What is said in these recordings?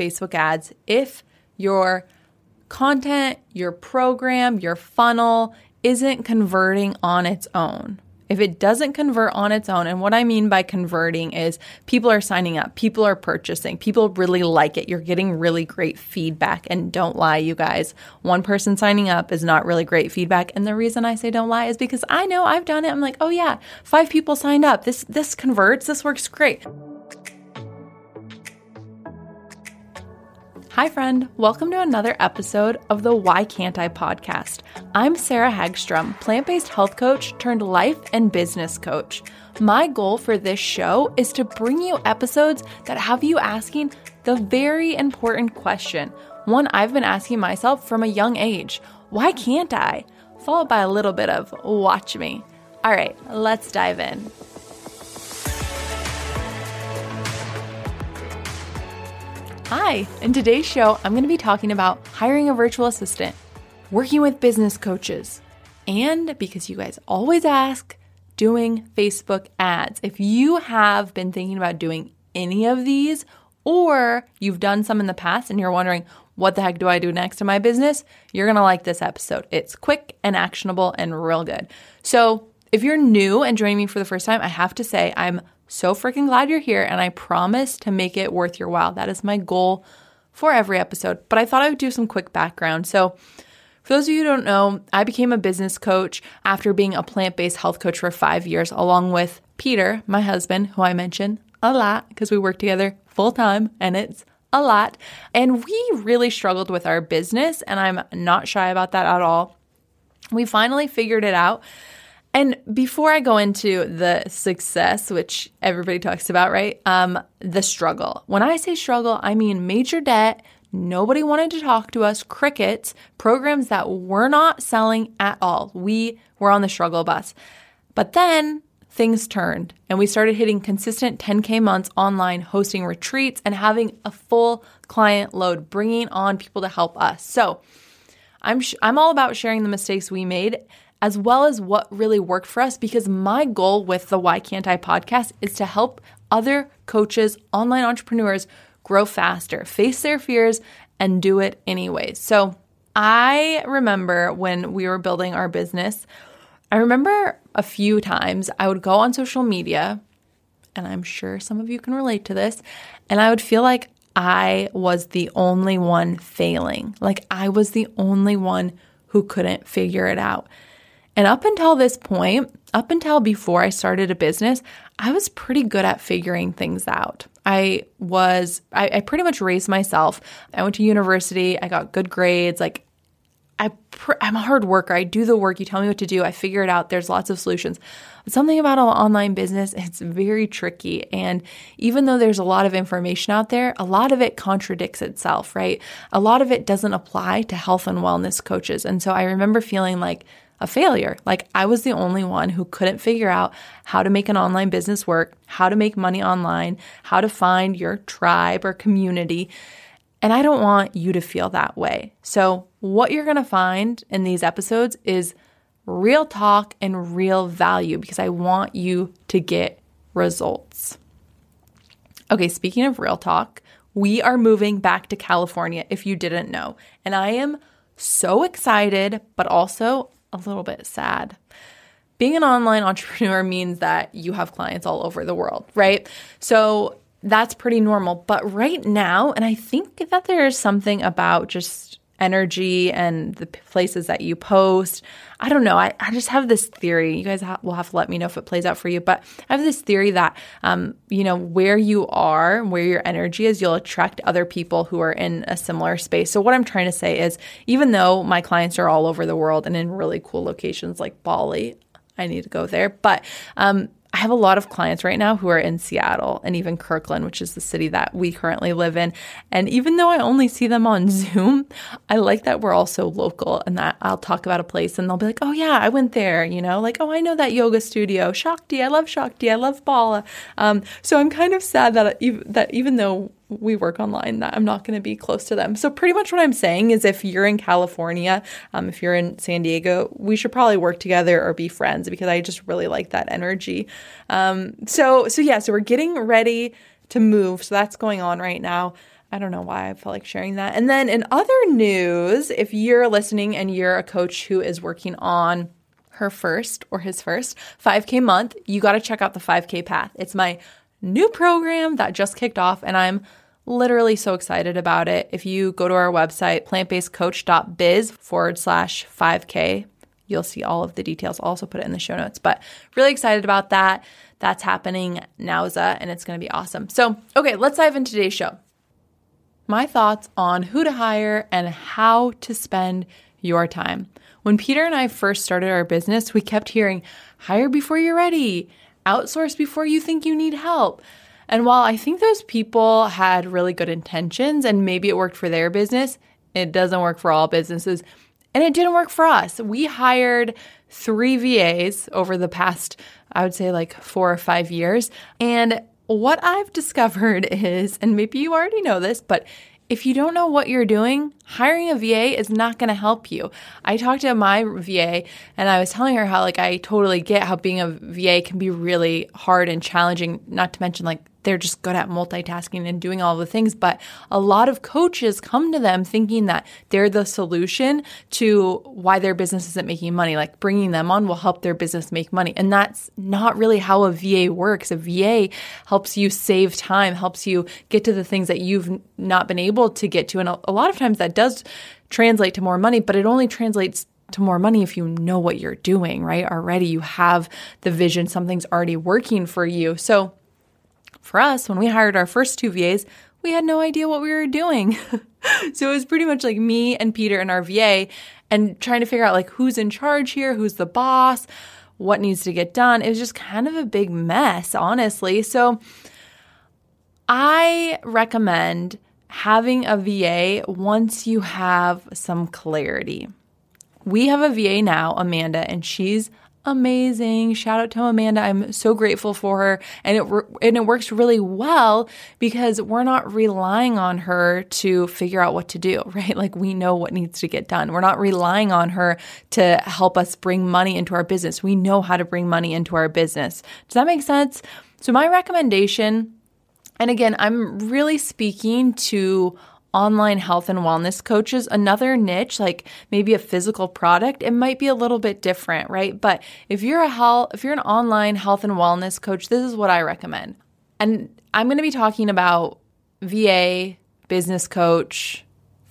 Facebook ads if your content, your program, your funnel isn't converting on its own. If it doesn't convert on its own, and what I mean by converting is people are signing up, people are purchasing, people really like it. You're getting really great feedback. And don't lie, you guys. One person signing up is not really great feedback. And the reason I say don't lie is because I know I've done it. I'm like, oh yeah, 5 people signed up. This converts. This works great. Hi friend, welcome to another episode of the Why Can't I podcast. I'm Sarah Hagstrom, plant-based health coach turned life and business coach. My goal for this show is to bring you episodes that have you asking the very important question, one I've been asking myself from a young age, why can't I? Followed by a little bit of watch me. All right, let's dive in. Hi, in today's show, I'm going to be talking about hiring a virtual assistant, working with business coaches, and because you guys always ask, doing Facebook ads. If you have been thinking about doing any of these, or you've done some in the past and you're wondering, what the heck do I do next in my business? You're going to like this episode. It's quick and actionable and real good. So if you're new and joining me for the first time, I have to say I'm so freaking glad you're here, and I promise to make it worth your while. That is my goal for every episode, but I thought I would do some quick background. So for those of you who don't know, I became a business coach after being a plant-based health coach for 5 years, along with Peter, my husband, who I mention a lot because we work together full-time, and it's a lot. And we really struggled with our business, and I'm not shy about that at all. We finally figured it out. And before I go into the success, which everybody talks about, right? The struggle. When I say struggle, I mean major debt. Nobody wanted to talk to us, crickets, programs that were not selling at all. We were on the struggle bus. But then things turned and we started hitting consistent 10K months online, hosting retreats and having a full client load, bringing on people to help us. So I'm all about sharing the mistakes we made as well as what really worked for us, because my goal with the Why Can't I podcast is to help other coaches, online entrepreneurs grow faster, face their fears, and do it anyways. So I remember when we were building our business, I remember a few times I would go on social media, and I'm sure some of you can relate to this, and I would feel like I was the only one failing, like I was the only one who couldn't figure it out. And up until this point, up until before I started a business, I was pretty good at figuring things out. I pretty much raised myself. I went to university. I got good grades. Like I'm a hard worker. I do the work. You tell me what to do. I figure it out. There's lots of solutions. But something about an online business, it's very tricky. And even though there's a lot of information out there, a lot of it contradicts itself, right? A lot of it doesn't apply to health and wellness coaches. And so I remember feeling like a failure. Like I was the only one who couldn't figure out how to make an online business work, how to make money online, how to find your tribe or community. And I don't want you to feel that way. So what you're going to find in these episodes is real talk and real value, because I want you to get results. Okay, speaking of real talk, we are moving back to California, if you didn't know. And I am so excited, but also a little bit sad. Being an online entrepreneur means that you have clients all over the world, right? So that's pretty normal. But right now, and I think that there is something about just energy and the places that you post. I don't know. I just have this theory. You guys will have to let me know if it plays out for you. But I have this theory that, where you are, where your energy is, you'll attract other people who are in a similar space. So what I'm trying to say is, even though my clients are all over the world and in really cool locations like Bali, I need to go there. But I have a lot of clients right now who are in Seattle and even Kirkland, which is the city that we currently live in. And even though I only see them on Zoom, I like that we're also local and that I'll talk about a place and they'll be like, oh yeah, I went there, like, oh, I know that yoga studio, Shakti. I love Shakti. I love Bala. So I'm kind of sad that even though we work online, that I'm not going to be close to them. So pretty much what I'm saying is, if you're in California, if you're in San Diego, we should probably work together or be friends, because I just really like that energy. So we're getting ready to move. So that's going on right now. I don't know why I felt like sharing that. And then in other news, if you're listening and you're a coach who is working on her first or his first 5K month, you got to check out the 5K path. It's my new program that just kicked off, and I'm literally so excited about it. If you go to our website, plantbasedcoach.biz/5K, you'll see all of the details. I'll also put it in the show notes, but really excited about that. That's happening nowza, and it's going to be awesome. So, okay, let's dive into today's show. My thoughts on who to hire and how to spend your time. When Peter and I first started our business, we kept hearing, hire before you're ready, outsource before you think you need help. And while I think those people had really good intentions and maybe it worked for their business, it doesn't work for all businesses. And it didn't work for us. We hired 3 VAs over the past, I would say like 4 or 5 years. And what I've discovered is, and maybe you already know this, but if you don't know what you're doing, hiring a VA is not going to help you. I talked to my VA and I was telling her how like I totally get how being a VA can be really hard and challenging, not to mention like they're just good at multitasking and doing all the things. But a lot of coaches come to them thinking that they're the solution to why their business isn't making money. Like bringing them on will help their business make money. And that's not really how a VA works. A VA helps you save time, helps you get to the things that you've not been able to get to. And a lot of times that does translate to more money, but it only translates to more money if you know what you're doing, right? Already you have the vision, something's already working for you. So for us, when we hired our first 2 VAs, we had no idea what we were doing. So it was pretty much like me and Peter and our VA and trying to figure out like who's in charge here, who's the boss, what needs to get done. It was just kind of a big mess, honestly. So I recommend having a VA once you have some clarity. We have a VA now, Amanda, and she's amazing. Shout out to Amanda. I'm so grateful for her. And it works really well because we're not relying on her to figure out what to do, right? Like we know what needs to get done. We're not relying on her to help us bring money into our business. We know how to bring money into our business. Does that make sense? So my recommendation, and again, I'm really speaking to online health and wellness coaches, another niche, like maybe a physical product, it might be a little bit different, right? But if you're an online health and wellness coach, this is what I recommend. And I'm going to be talking about VA, business coach,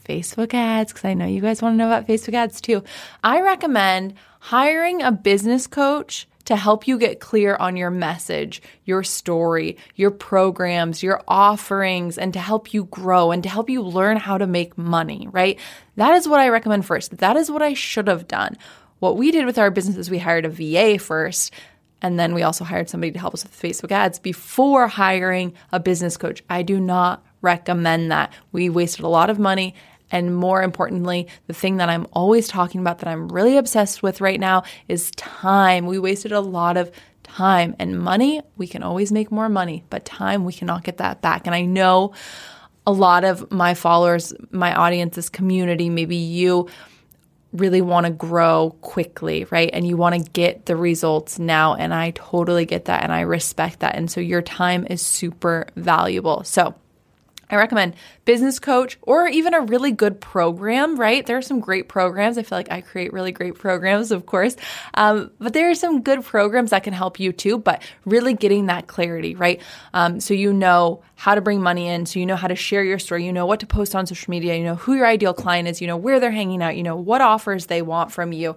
Facebook ads, because I know you guys want to know about Facebook ads too. I recommend hiring a business coach to help you get clear on your message, your story, your programs, your offerings, and to help you grow and to help you learn how to make money, right? That is what I recommend first. That is what I should have done. What we did with our business is we hired a VA first, and then we also hired somebody to help us with Facebook ads before hiring a business coach. I do not recommend that. We wasted a lot of money. And more importantly, the thing that I'm always talking about that I'm really obsessed with right now is time. We wasted a lot of time and money. We can always make more money, but time, we cannot get that back. And I know a lot of my followers, my audience, this community, maybe you really want to grow quickly, right? And you want to get the results now. And I totally get that. And I respect that. And so your time is super valuable. So I recommend business coach or even a really good program, right? There are some great programs. I feel like I create really great programs, of course. But there are some good programs that can help you too, but really getting that clarity, right? So you know how to bring money in. So you know how to share your story. You know what to post on social media. You know who your ideal client is. You know where they're hanging out. You know what offers they want from you.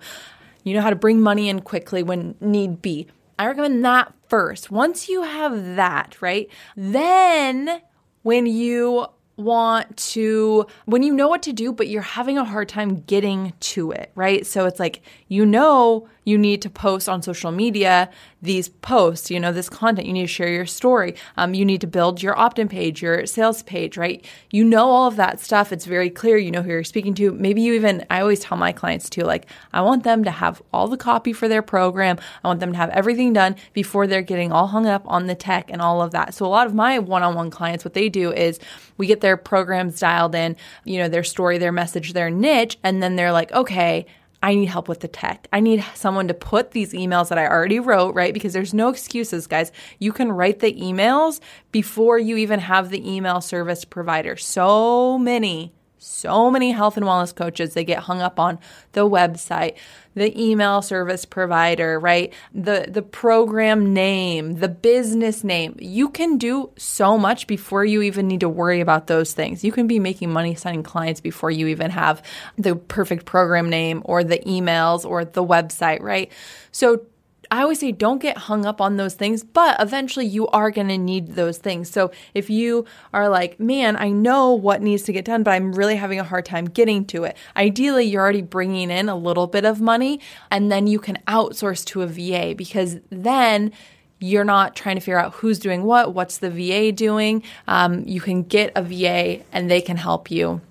You know how to bring money in quickly when need be. I recommend that first. Once you have that, right, then when you want to, when you know what to do, but you're having a hard time getting to it, right? So it's like, you know, you need to post on social media these posts, you know, this content, you need to share your story, you need to build your opt-in page, your sales page, right? You know, all of that stuff. It's very clear. You know who you're speaking to. Maybe you even, I always tell my clients too, like, I want them to have all the copy for their program. I want them to have everything done before they're getting all hung up on the tech and all of that. So a lot of my one-on-one clients, what they do is we get their programs dialed in, you know, their story, their message, their niche, and then they're like, okay, I need help with the tech. I need someone to put these emails that I already wrote, right? Because there's no excuses, guys. You can write the emails before you even have the email service provider. So many health and wellness coaches, they get hung up on the website, the email service provider, right? The program name, the business name. You can do so much before you even need to worry about those things. You can be making money signing clients before you even have the perfect program name or the emails or the website, right? So I always say don't get hung up on those things, but eventually you are going to need those things. So if you are like, man, I know what needs to get done, but I'm really having a hard time getting to it. Ideally, you're already bringing in a little bit of money, and then you can outsource to a VA, because then you're not trying to figure out who's doing what, what's the VA doing. You can get a VA and they can help you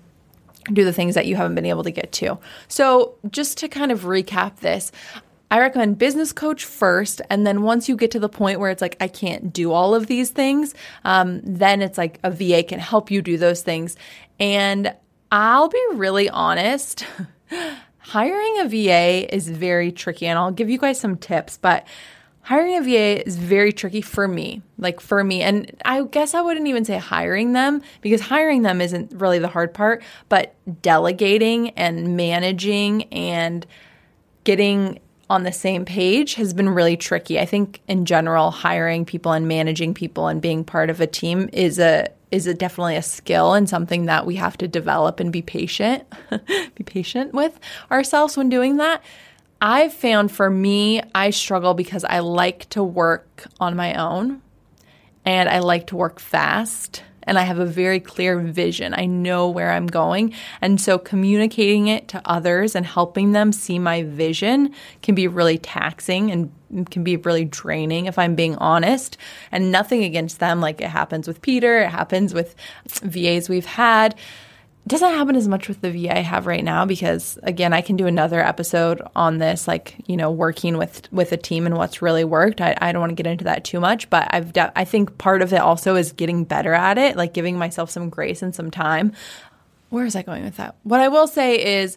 do the things that you haven't been able to get to. So just to kind of recap this, I recommend business coach first, and then once you get to the point where it's like, I can't do all of these things, then it's like a VA can help you do those things. And I'll be really honest, hiring a VA is very tricky, and I'll give you guys some tips, but hiring a VA is very tricky for me, and I guess I wouldn't even say hiring them, because hiring them isn't really the hard part, but delegating and managing and getting on the same page has been really tricky. I think in general, hiring people and managing people and being part of a team is definitely a skill and something that we have to develop and be patient with ourselves when doing that. I've found for me, I struggle because I like to work on my own and I like to work fast. And I have a very clear vision. I know where I'm going. And so communicating it to others and helping them see my vision can be really taxing and can be really draining, if I'm being honest. And nothing against them. Like, it happens with Peter. It happens with VAs we've had. It doesn't happen as much with the VA I have right now because, again, I can do another episode on this, like, you know, working with a team and what's really worked. I don't want to get into that too much, but I think part of it also is getting better at it, like giving myself some grace and some time. Where is I going with that? What I will say is,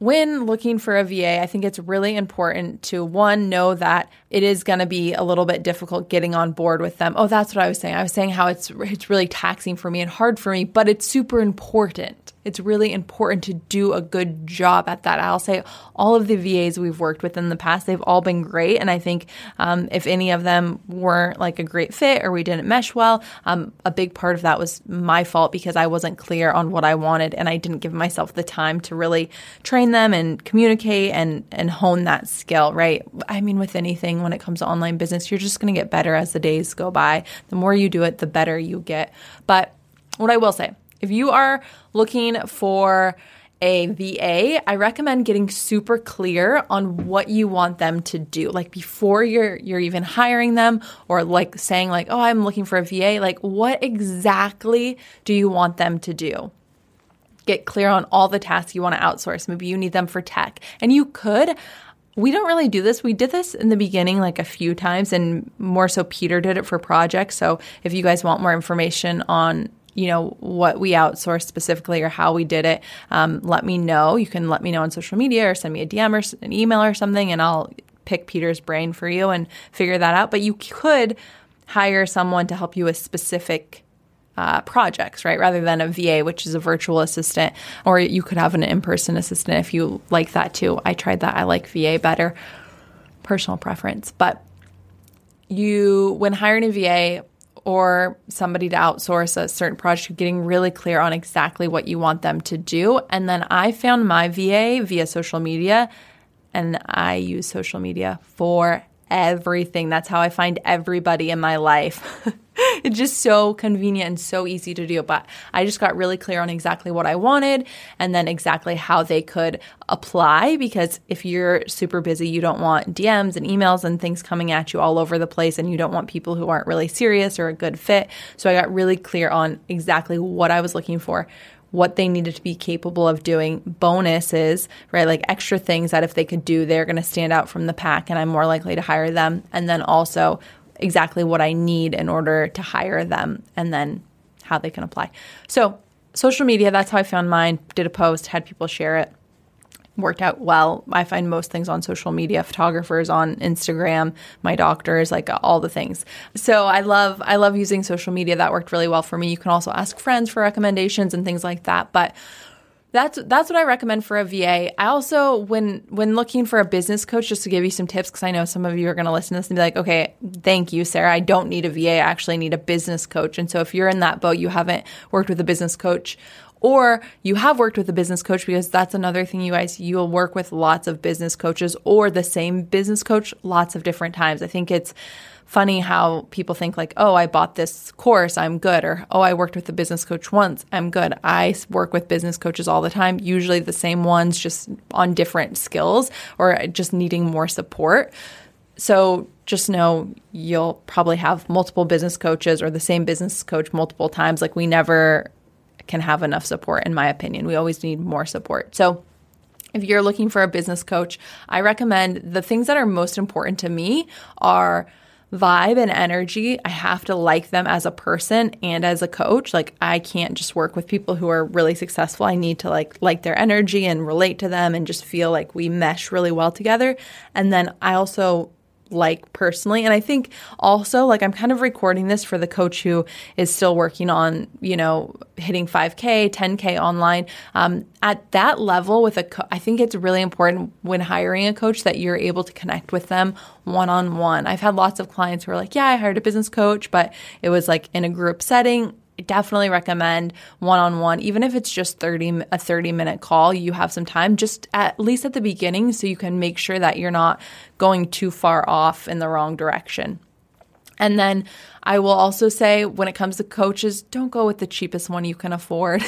when looking for a VA, I think it's really important to, one, know that it is going to be a little bit difficult getting on board with them. Oh, that's what I was saying. I was saying how it's really taxing for me and hard for me, but it's super important. It's really important to do a good job at that. I'll say all of the VAs we've worked with in the past, they've all been great. And I think if any of them weren't like a great fit or we didn't mesh well, a big part of that was my fault because I wasn't clear on what I wanted and I didn't give myself the time to really train them and communicate and hone that skill, right? I mean, with anything when it comes to online business, you're just going to get better as the days go by. The more you do it, the better you get. But what I will say, if you are looking for a VA, I recommend getting super clear on what you want them to do. Like before you're even hiring them, or like saying like, oh, I'm looking for a VA. Like, what exactly do you want them to do? Get clear on all the tasks you want to outsource. Maybe you need them for tech, and you could. We don't really do this. We did this in the beginning like a few times, and more so Peter did it for projects. So if you guys want more information on, you know, what we outsourced specifically or how we did it, let me know. You can let me know on social media or send me a DM or an email or something, and I'll pick Peter's brain for you and figure that out. But you could hire someone to help you with specific projects, right? Rather than a VA, which is a virtual assistant, or you could have an in-person assistant if you like that too. I tried that. I like VA better, personal preference. But you, when hiring a VA, or somebody to outsource a certain project, getting really clear on exactly what you want them to do. And then I found my VA via social media, and I use social media for everything. That's how I find everybody in my life. It's just so convenient and so easy to do. But I just got really clear on exactly what I wanted and then exactly how they could apply, because if you're super busy, you don't want DMs and emails and things coming at you all over the place, and you don't want people who aren't really serious or a good fit. So I got really clear on exactly what I was looking for, what they needed to be capable of doing, bonuses, right? Like extra things that if they could do, they're going to stand out from the pack and I'm more likely to hire them. And then also exactly what I need in order to hire them, and then how they can apply. So social media, that's how I found mine, did a post, had people share it. worked out well. I find most things on social media, photographers on Instagram, my doctors, like all the things. So I love using social media. That worked really well for me. You can also ask friends for recommendations and things like that. But that's what I recommend for a VA. I also, when looking for a business coach, just to give you some tips, because I know some of you are going to listen to this and be like, okay, thank you, Sarah. I don't need a VA. I actually need a business coach. And so if you're in that boat, you haven't worked with a business coach, or you have worked with a business coach, because that's another thing, you guys, you'll work with lots of business coaches or the same business coach lots of different times. I think it's funny how people think like, oh, I bought this course, I'm good. Or, oh, I worked with a business coach once, I'm good. I work with business coaches all the time, usually the same ones, just on different skills or just needing more support. So just know you'll probably have multiple business coaches or the same business coach multiple times. Like, we never can have enough support, in my opinion. We always need more support. So if you're looking for a business coach, I recommend the things that are most important to me are vibe and energy. I have to like them as a person and as a coach. Like, I can't just work with people who are really successful. I need to like their energy and relate to them and just feel like we mesh really well together. And then I also like personally. And I think also, like, I'm kind of recording this for the coach who is still working on, you know, hitting 5K, 10K online. At that level with I think it's really important when hiring a coach that you're able to connect with them one-on-one. I've had lots of clients who are like, yeah, I hired a business coach, but it was like in a group setting. I definitely recommend one-on-one, even if it's just a 30-minute call. You have some time, just at least at the beginning, so you can make sure that you're not going too far off in the wrong direction. And then I will also say, when it comes to coaches, don't go with the cheapest one you can afford.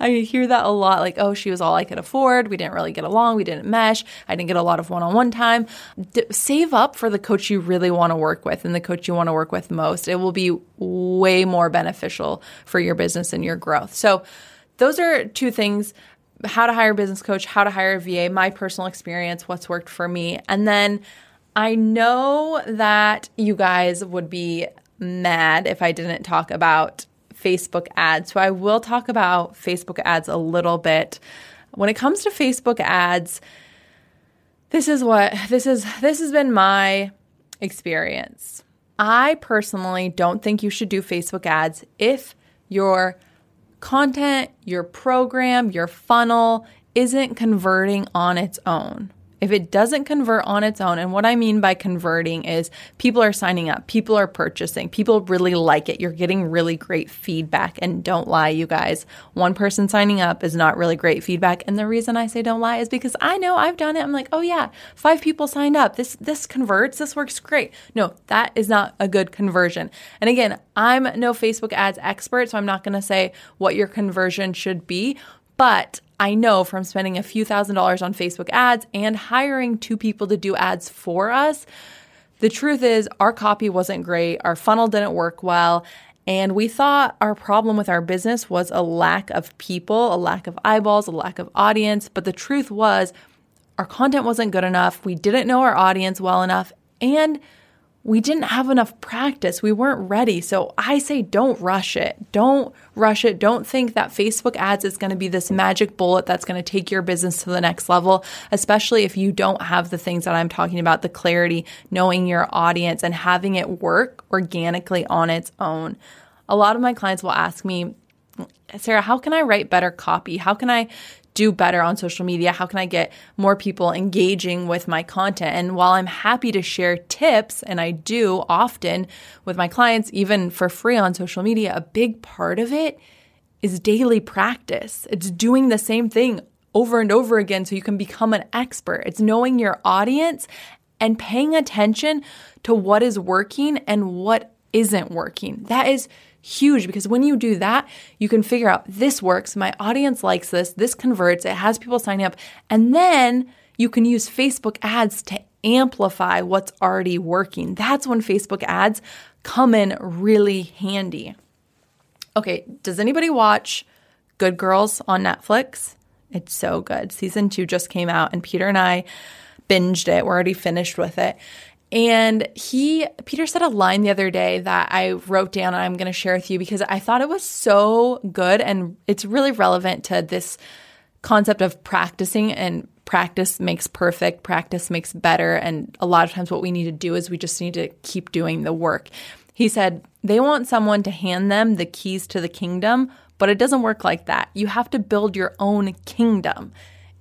I hear that a lot, like, oh, she was all I could afford. We didn't really get along. We didn't mesh. I didn't get a lot of one-on-one time. Save up for the coach you really want to work with and the coach you want to work with most. It will be way more beneficial for your business and your growth. So those are two things: how to hire a business coach, how to hire a VA, my personal experience, what's worked for me. And then I know that you guys would be mad if I didn't talk about Facebook ads. So I will talk about Facebook ads a little bit. When it comes to Facebook ads, this has been my experience. I personally don't think you should do Facebook ads if your content, your program, your funnel isn't converting on its own. If it doesn't convert on its own, and what I mean by converting is people are signing up, people are purchasing, people really like it, you're getting really great feedback. And don't lie, you guys, one person signing up is not really great feedback. And the reason I say don't lie is because I know I've done it. I'm like, oh yeah, 5 people signed up. This converts, this works great. No, that is not a good conversion. And again, I'm no Facebook ads expert, so I'm not going to say what your conversion should be, but I know from spending a few $1,000s on Facebook ads and hiring 2 people to do ads for us, the truth is our copy wasn't great, our funnel didn't work well, and we thought our problem with our business was a lack of people, a lack of eyeballs, a lack of audience. But the truth was our content wasn't good enough, we didn't know our audience well enough, and we didn't have enough practice. We weren't ready. So I say don't rush it. Don't rush it. Don't think that Facebook ads is going to be this magic bullet that's going to take your business to the next level, especially if you don't have the things that I'm talking about, the clarity, knowing your audience, and having it work organically on its own. A lot of my clients will ask me, Sarah, how can I write better copy? How can I do better on social media? How can I get more people engaging with my content? And while I'm happy to share tips, and I do often with my clients, even for free on social media, a big part of it is daily practice. It's doing the same thing over and over again so you can become an expert. It's knowing your audience and paying attention to what is working and what isn't working. That is huge, because when you do that, you can figure out, this works, my audience likes this, this converts, it has people signing up, and then you can use Facebook ads to amplify what's already working. That's when Facebook ads come in really handy. Okay, does anybody watch Good Girls on Netflix? It's so good. Season 2 just came out, and Peter and I binged it. We're already finished with it. And Peter said a line the other day that I wrote down and I'm going to share with you because I thought it was so good, and it's really relevant to this concept of practicing and practice makes perfect, practice makes better. And a lot of times what we need to do is we just need to keep doing the work. He said they want someone to hand them the keys to the kingdom, but it doesn't work like that. You have to build your own kingdom.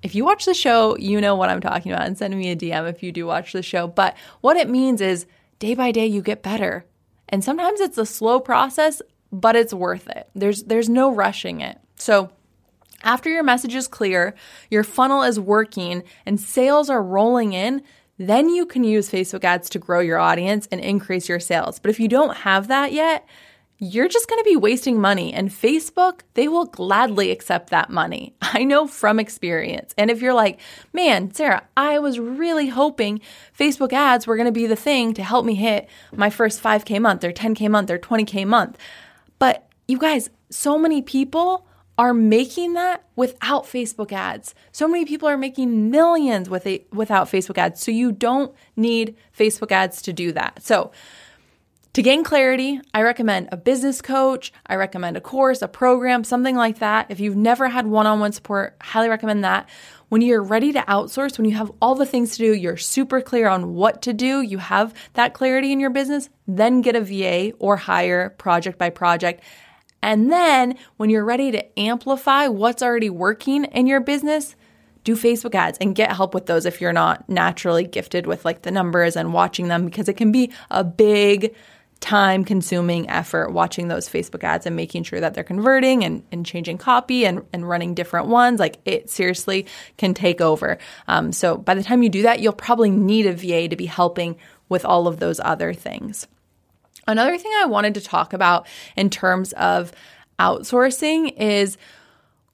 If you watch the show, you know what I'm talking about, and send me a DM if you do watch the show. But what it means is day by day you get better. And sometimes it's a slow process, but it's worth it. There's no rushing it. So after your message is clear, your funnel is working, and sales are rolling in, then you can use Facebook ads to grow your audience and increase your sales. But if you don't have that yet, you're just going to be wasting money, and Facebook, they will gladly accept that money. I know from experience. And if you're like, man, Sarah, I was really hoping Facebook ads were going to be the thing to help me hit my first 5K month or 10K month or 20K month. But you guys, so many people are making that without Facebook ads. So many people are making millions without Facebook ads. So you don't need Facebook ads to do that. So to gain clarity, I recommend a business coach. I recommend a course, a program, something like that. If you've never had one-on-one support, highly recommend that. When you're ready to outsource, when you have all the things to do, you're super clear on what to do, you have that clarity in your business, then get a VA or hire project by project. And then when you're ready to amplify what's already working in your business, do Facebook ads and get help with those if you're not naturally gifted with like the numbers and watching them, because it can be a big time-consuming effort watching those Facebook ads and making sure that they're converting and changing copy and running different ones. Like it seriously can take over. So by the time you do that, you'll probably need a VA to be helping with all of those other things. Another thing I wanted to talk about in terms of outsourcing is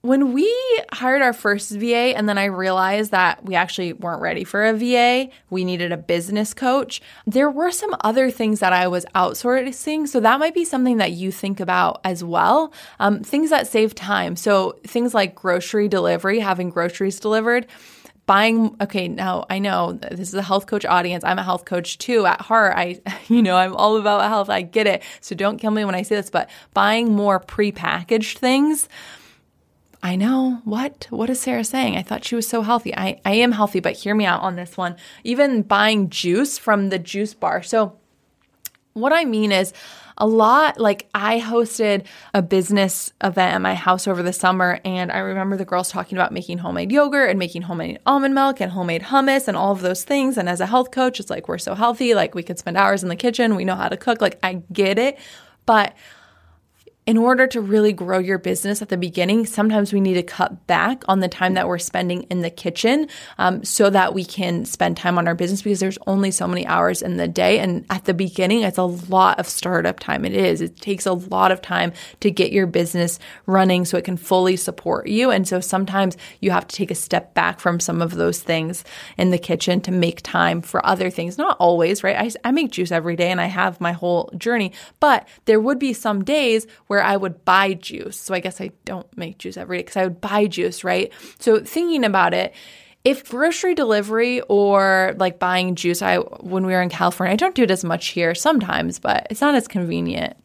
when we hired our first VA and then I realized that we actually weren't ready for a VA, we needed a business coach, there were some other things that I was outsourcing. So that might be something that you think about as well, things that save time. So things like grocery delivery, having groceries delivered. Okay, now I know this is a health coach audience. I'm a health coach too at heart. I'm all about health. I get it. So don't kill me when I say this, but buying more prepackaged things. I know. What is Sarah saying? I thought she was so healthy. I am healthy, but hear me out on this one. Even buying juice from the juice bar. So what I mean is a lot, like I hosted a business event at my house over the summer, and I remember the girls talking about making homemade yogurt and making homemade almond milk and homemade hummus and all of those things. And as a health coach, it's like, we're so healthy. Like we could spend hours in the kitchen. We know how to cook. Like I get it. But in order to really grow your business at the beginning, sometimes we need to cut back on the time that we're spending in the kitchen so that we can spend time on our business, because there's only so many hours in the day. And at the beginning, it's a lot of startup time. It takes a lot of time to get your business running so it can fully support you. And so sometimes you have to take a step back from some of those things in the kitchen to make time for other things. Not always, right? I make juice every day and I have my whole journey, but there would be some days where I would buy juice. So I guess I don't make juice every day because I would buy juice, right? So thinking about it, if grocery delivery or like buying juice, when we were in California, I don't do it as much here sometimes, but it's not as convenient.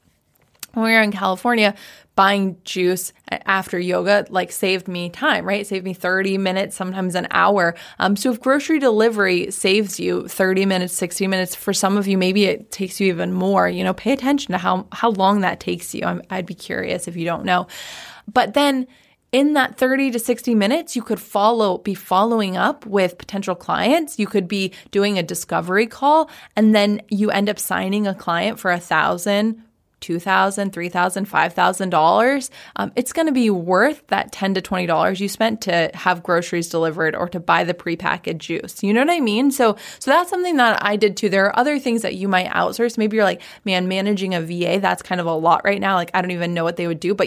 When we were in California, buying juice after yoga like saved me time, right? It saved me 30 minutes, sometimes an hour. So if grocery delivery saves you 30 minutes, 60 minutes, for some of you, maybe it takes you even more. You know, pay attention to how long that takes you. I'd be curious if you don't know. But then in that 30 to 60 minutes, you could be following up with potential clients. You could be doing a discovery call, and then you end up signing a client for $1,000 $2,000, $3,000, $5,000, it's going to be worth that $10 to $20 you spent to have groceries delivered or to buy the prepackaged juice. You know what I mean? So that's something that I did too. There are other things that you might outsource. Maybe you're like, man, managing a VA, that's kind of a lot right now. Like I don't even know what they would do, but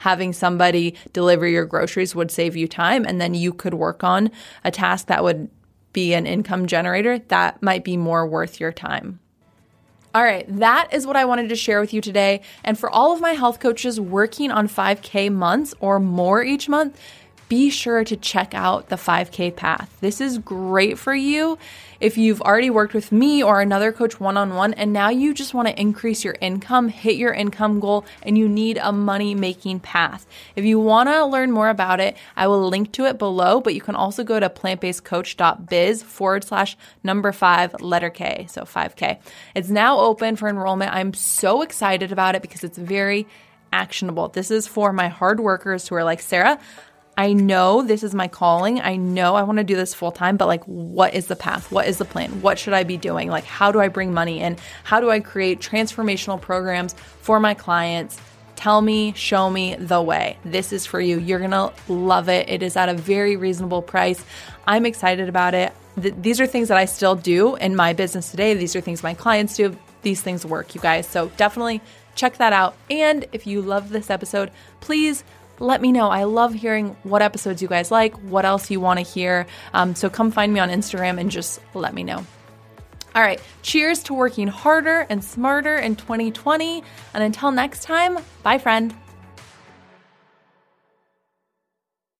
having somebody deliver your groceries would save you time, and then you could work on a task that would be an income generator that might be more worth your time. All right, that is what I wanted to share with you today. And for all of my health coaches working on 5K months or more each month, be sure to check out the 5K path. This is great for you if you've already worked with me or another coach one-on-one and now you just want to increase your income, hit your income goal, and you need a money-making path. If you want to learn more about it, I will link to it below, but you can also go to plantbasedcoach.biz/5K, so 5K. It's now open for enrollment. I'm so excited about it because it's very actionable. This is for my hard workers who are like, Sarah, I know this is my calling. I know I want to do this full time, but like, what is the path? What is the plan? What should I be doing? Like, how do I bring money in? How do I create transformational programs for my clients? Tell me, show me the way. This is for you. You're going to love it. It is at a very reasonable price. I'm excited about it. These are things that I still do in my business today. These are things my clients do. These things work, you guys. So definitely check that out. And if you love this episode, please let me know. I love hearing what episodes you guys like, what else you want to hear. So come find me on Instagram and just let me know. All right. Cheers to working harder and smarter in 2020. And until next time, bye, friend.